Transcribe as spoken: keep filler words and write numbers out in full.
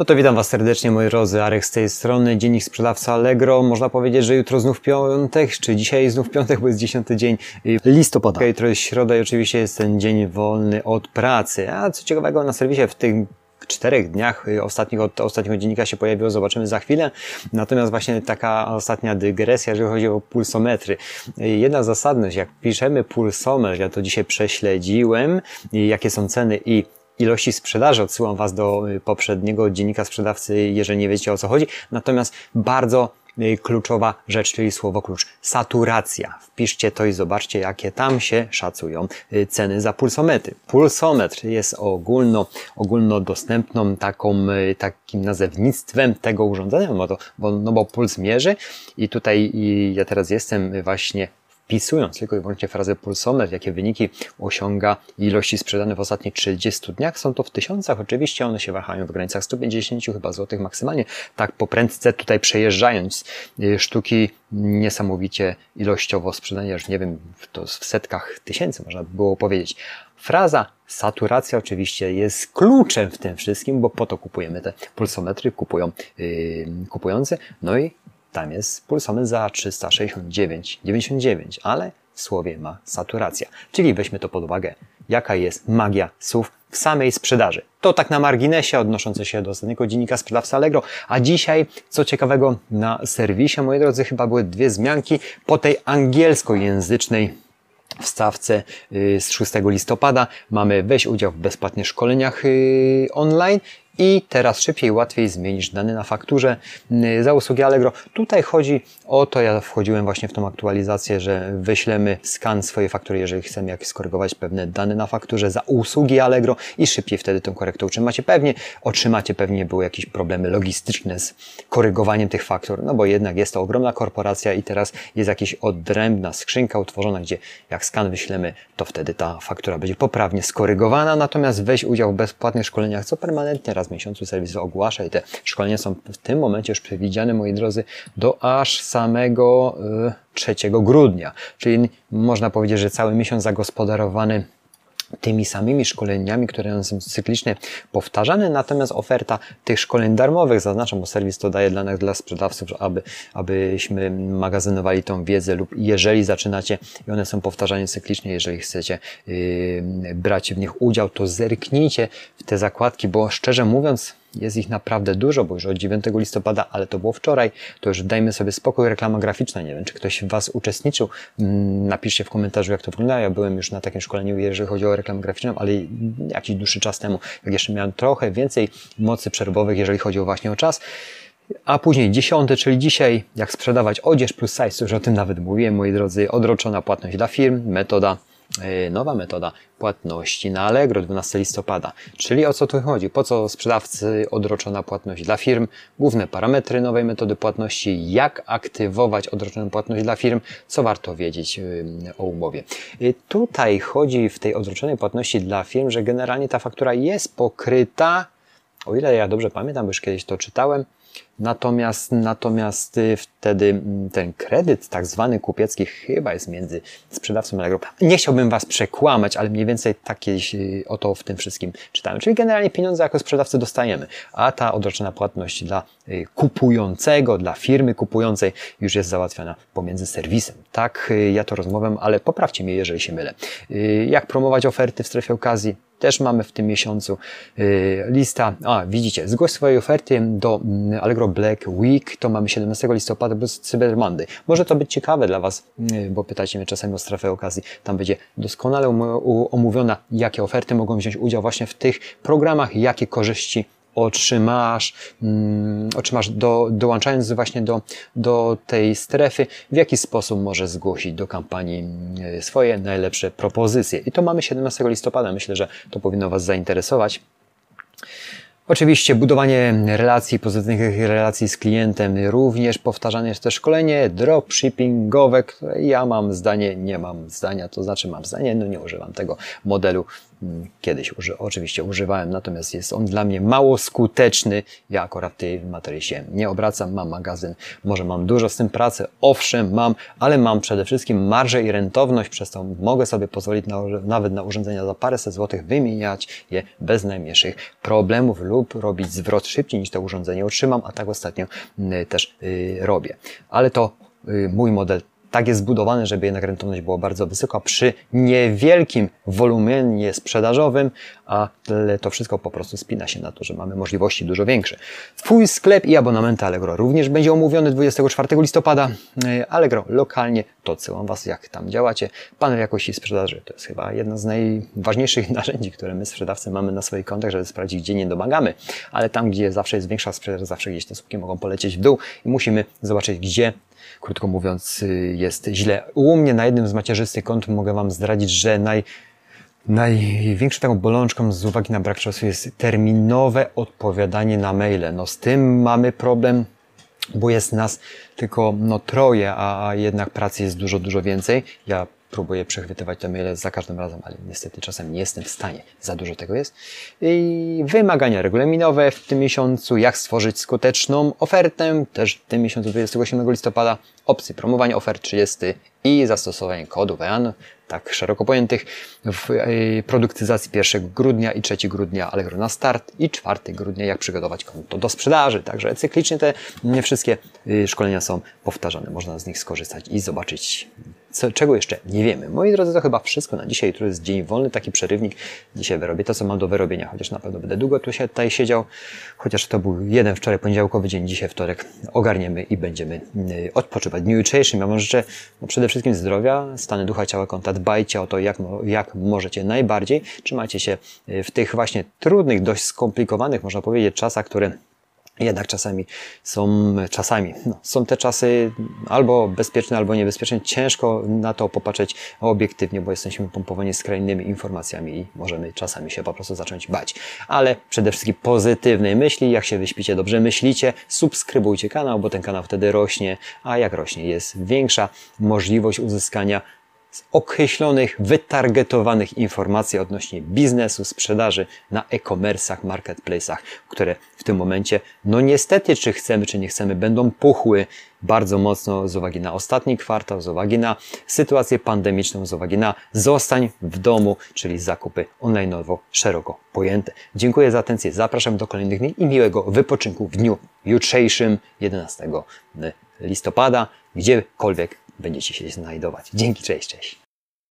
No to witam Was serdecznie, moi drodzy, Arek z tej strony, dziennik sprzedawca Allegro. Można powiedzieć, że jutro znów piątek, czy dzisiaj znów piątek, bo jest dziesiąty dzień listopada. Jutro jest środa i oczywiście jest ten dzień wolny od pracy. A co ciekawego na serwisie w tym w czterech dniach ostatnich od ostatniego dziennika się pojawiło, zobaczymy za chwilę. Natomiast właśnie taka ostatnia dygresja, jeżeli chodzi o pulsometry. Jedna zasadność, jak piszemy pulsometr, ja to dzisiaj prześledziłem, jakie są ceny i ilości sprzedaży, odsyłam Was do poprzedniego dziennika sprzedawcy, jeżeli nie wiecie, o co chodzi. Natomiast bardzo kluczowa rzecz, czyli słowo klucz, saturacja. Wpiszcie to i zobaczcie, jakie tam się szacują ceny za pulsometry. Pulsometr jest ogólno, ogólnodostępną taką, takim nazewnictwem tego urządzenia, bo to, bo, no bo puls mierzy i tutaj i ja teraz jestem właśnie wpisując tylko i wyłącznie frazę pulsometr, jakie wyniki osiąga ilości sprzedanych w ostatnich trzydziestu dniach. Są to w tysiącach, oczywiście one się wahają w granicach stu pięćdziesięciu chyba złotych maksymalnie. Tak po prędce tutaj przejeżdżając sztuki niesamowicie ilościowo sprzedania, już nie wiem, to w setkach tysięcy można by było powiedzieć. Fraza saturacja oczywiście jest kluczem w tym wszystkim, bo po to kupujemy te pulsometry, kupują yy, kupujący, no i tam jest pulsometr za trzysta sześćdziesiąt dziewięć dziewięćdziesiąt dziewięć, ale w słowie ma saturacja. Czyli weźmy to pod uwagę, jaka jest magia słów w samej sprzedaży. To tak na marginesie odnoszące się do ostatniego dziennika sprzedawcy Allegro. A dzisiaj, co ciekawego na serwisie, moi drodzy, chyba były dwie wzmianki po tej angielskojęzycznej wstawce z szóstego listopada. Mamy weź udział w bezpłatnych szkoleniach online. I teraz szybciej, łatwiej zmienić dane na fakturze za usługi Allegro. Tutaj chodzi o to, ja wchodziłem właśnie w tą aktualizację, że wyślemy skan swojej faktury, jeżeli chcemy jak skorygować pewne dane na fakturze za usługi Allegro i szybciej wtedy tą korektę utrzymacie. Pewnie otrzymacie, pewnie były jakieś problemy logistyczne z korygowaniem tych faktur, no bo jednak jest to ogromna korporacja i teraz jest jakaś odrębna skrzynka utworzona, gdzie jak skan wyślemy, to wtedy ta faktura będzie poprawnie skorygowana. Natomiast weź udział w bezpłatnych szkoleniach, co permanentnie raz w miesiącu serwis ogłasza i te szkolenia są w tym momencie już przewidziane, moi drodzy, do aż samego y, trzeciego grudnia, czyli można powiedzieć, że cały miesiąc zagospodarowany tymi samymi szkoleniami, które są cyklicznie powtarzane, natomiast oferta tych szkoleń darmowych, zaznaczam, bo serwis to daje dla nas, dla sprzedawców, aby, abyśmy magazynowali tą wiedzę lub jeżeli zaczynacie i one są powtarzane cyklicznie, jeżeli chcecie yy, brać w nich udział, to zerknijcie w te zakładki, bo szczerze mówiąc jest ich naprawdę dużo, bo już od dziewiątego listopada, ale to było wczoraj, to już dajmy sobie spokój, reklama graficzna, nie wiem, czy ktoś Was uczestniczył, napiszcie w komentarzu, jak to wygląda. Ja byłem już na takim szkoleniu, jeżeli chodzi o reklamę graficzną, ale jakiś dłuższy czas temu, jak jeszcze miałem trochę więcej mocy przerwowych, jeżeli chodzi o właśnie o czas. A później dziesiąty, czyli dzisiaj, jak sprzedawać odzież plus size, już o tym nawet mówiłem, moi drodzy, odroczona płatność dla firm, metoda, nowa metoda płatności na Allegro dwunastego listopada. Czyli o co tu chodzi? Po co sprzedawcy odroczona płatność dla firm? Główne parametry nowej metody płatności, jak aktywować odroczoną płatność dla firm, co warto wiedzieć o umowie. Tutaj chodzi w tej odroczonej płatności dla firm, że generalnie ta faktura jest pokryta, o ile ja dobrze pamiętam, bo już kiedyś to czytałem, Natomiast, natomiast wtedy ten kredyt tak zwany kupiecki chyba jest między sprzedawcą a Allegro. Nie chciałbym Was przekłamać, ale mniej więcej takie o to w tym wszystkim czytałem. Czyli generalnie pieniądze jako sprzedawcy dostajemy, a ta odroczona płatność dla kupującego, dla firmy kupującej już jest załatwiana pomiędzy serwisem. Tak, ja to rozmawiam, ale poprawcie mnie, jeżeli się mylę. Jak promować oferty w strefie okazji? Też mamy w tym miesiącu lista. A, widzicie, zgłoś swojej oferty do Allegro Black Week, to mamy siedemnastego listopada plus Cyber Monday. Może to być ciekawe dla Was, bo pytacie mnie czasami o strefę okazji. Tam będzie doskonale omówiona, jakie oferty mogą wziąć udział właśnie w tych programach, jakie korzyści otrzymasz, um, otrzymasz do, dołączając właśnie do, do tej strefy, w jaki sposób możesz zgłosić do kampanii swoje najlepsze propozycje. I to mamy siedemnastego listopada. Myślę, że to powinno Was zainteresować. Oczywiście budowanie relacji, pozytywnych relacji z klientem, również powtarzane jest to szkolenie dropshippingowe, które ja mam zdanie, nie mam zdania, to znaczy mam zdanie, no nie używam tego modelu kiedyś uży, oczywiście używałem, natomiast jest on dla mnie mało skuteczny. Ja akurat tej materii się nie obracam, mam magazyn, może mam dużo z tym pracy, owszem mam, ale mam przede wszystkim marżę i rentowność, przez to mogę sobie pozwolić na, nawet na urządzenia za paręset złotych wymieniać je bez najmniejszych problemów lub robić zwrot szybciej niż to urządzenie otrzymam, a tak ostatnio też yy, robię. Ale to yy, mój model tak jest zbudowany, żeby jednak rentowność była bardzo wysoka przy niewielkim wolumenie sprzedażowym, ale to wszystko po prostu spina się na to, że mamy możliwości dużo większe. Twój sklep i abonament Allegro również będzie omówiony dwudziestego czwartego listopada. Allegro lokalnie, to odsyłam Was, jak tam działacie. Panel jakości sprzedaży to jest chyba jedno z najważniejszych narzędzi, które my sprzedawcy mamy na swoich kontach, żeby sprawdzić, gdzie nie domagamy, ale tam, gdzie zawsze jest większa sprzedaż, zawsze gdzieś te słupki mogą polecieć w dół i musimy zobaczyć, gdzie, krótko mówiąc, jest źle. U mnie na jednym z macierzystych kont mogę Wam zdradzić, że naj, największą taką bolączką z uwagi na brak czasu jest terminowe odpowiadanie na maile. No z tym mamy problem, bo jest nas tylko no, troje, a, a jednak pracy jest dużo, dużo więcej. Ja próbuję przechwytywać te maile za każdym razem, ale niestety czasem nie jestem w stanie. Za dużo tego jest. I wymagania regulaminowe w tym miesiącu, jak stworzyć skuteczną ofertę, też w tym miesiącu dwudziestego siódmego listopada, opcje promowania ofert trzydzieści i zastosowanie kodu W A N, tak szeroko pojętych, w produktyzacji pierwszego grudnia i trzeciego grudnia Allegro na start i czwartego grudnia jak przygotować konto do sprzedaży. Także cyklicznie te nie wszystkie szkolenia są powtarzane. Można z nich skorzystać i zobaczyć, co, czego jeszcze nie wiemy. Moi drodzy, to chyba wszystko na dzisiaj. To jest dzień wolny, taki przerywnik. Dzisiaj wyrobię to, co mam do wyrobienia, chociaż na pewno będę długo tu się tutaj siedział. Chociaż to był jeden wczoraj poniedziałkowy dzień, dzisiaj wtorek ogarniemy i będziemy odpoczywać. W dniu jutrzejszym ja Wam życzę no, przede wszystkim zdrowia, stany ducha, ciała, konta. Dbajcie o to, jak, jak możecie najbardziej. Trzymajcie się w tych właśnie trudnych, dość skomplikowanych, można powiedzieć, czasach, które jednak czasami są, czasami, no, są te czasy albo bezpieczne, albo niebezpieczne. Ciężko na to popatrzeć obiektywnie, bo jesteśmy pompowani skrajnymi informacjami i możemy czasami się po prostu zacząć bać. Ale przede wszystkim pozytywnej myśli. Jak się wyśpicie, dobrze myślicie, subskrybujcie kanał, bo ten kanał wtedy rośnie, a jak rośnie, jest większa możliwość uzyskania z określonych, wytargetowanych informacji odnośnie biznesu, sprzedaży na e-commerce'ach, marketplace'ach, które w tym momencie, no niestety, czy chcemy, czy nie chcemy, będą puchły bardzo mocno z uwagi na ostatni kwartał, z uwagi na sytuację pandemiczną, z uwagi na zostań w domu, czyli zakupy online'owo szeroko pojęte. Dziękuję za atencję, zapraszam do kolejnych dni i miłego wypoczynku w dniu jutrzejszym, jedenastego listopada, gdziekolwiek będziecie się znajdować. Dzięki, cześć, cześć.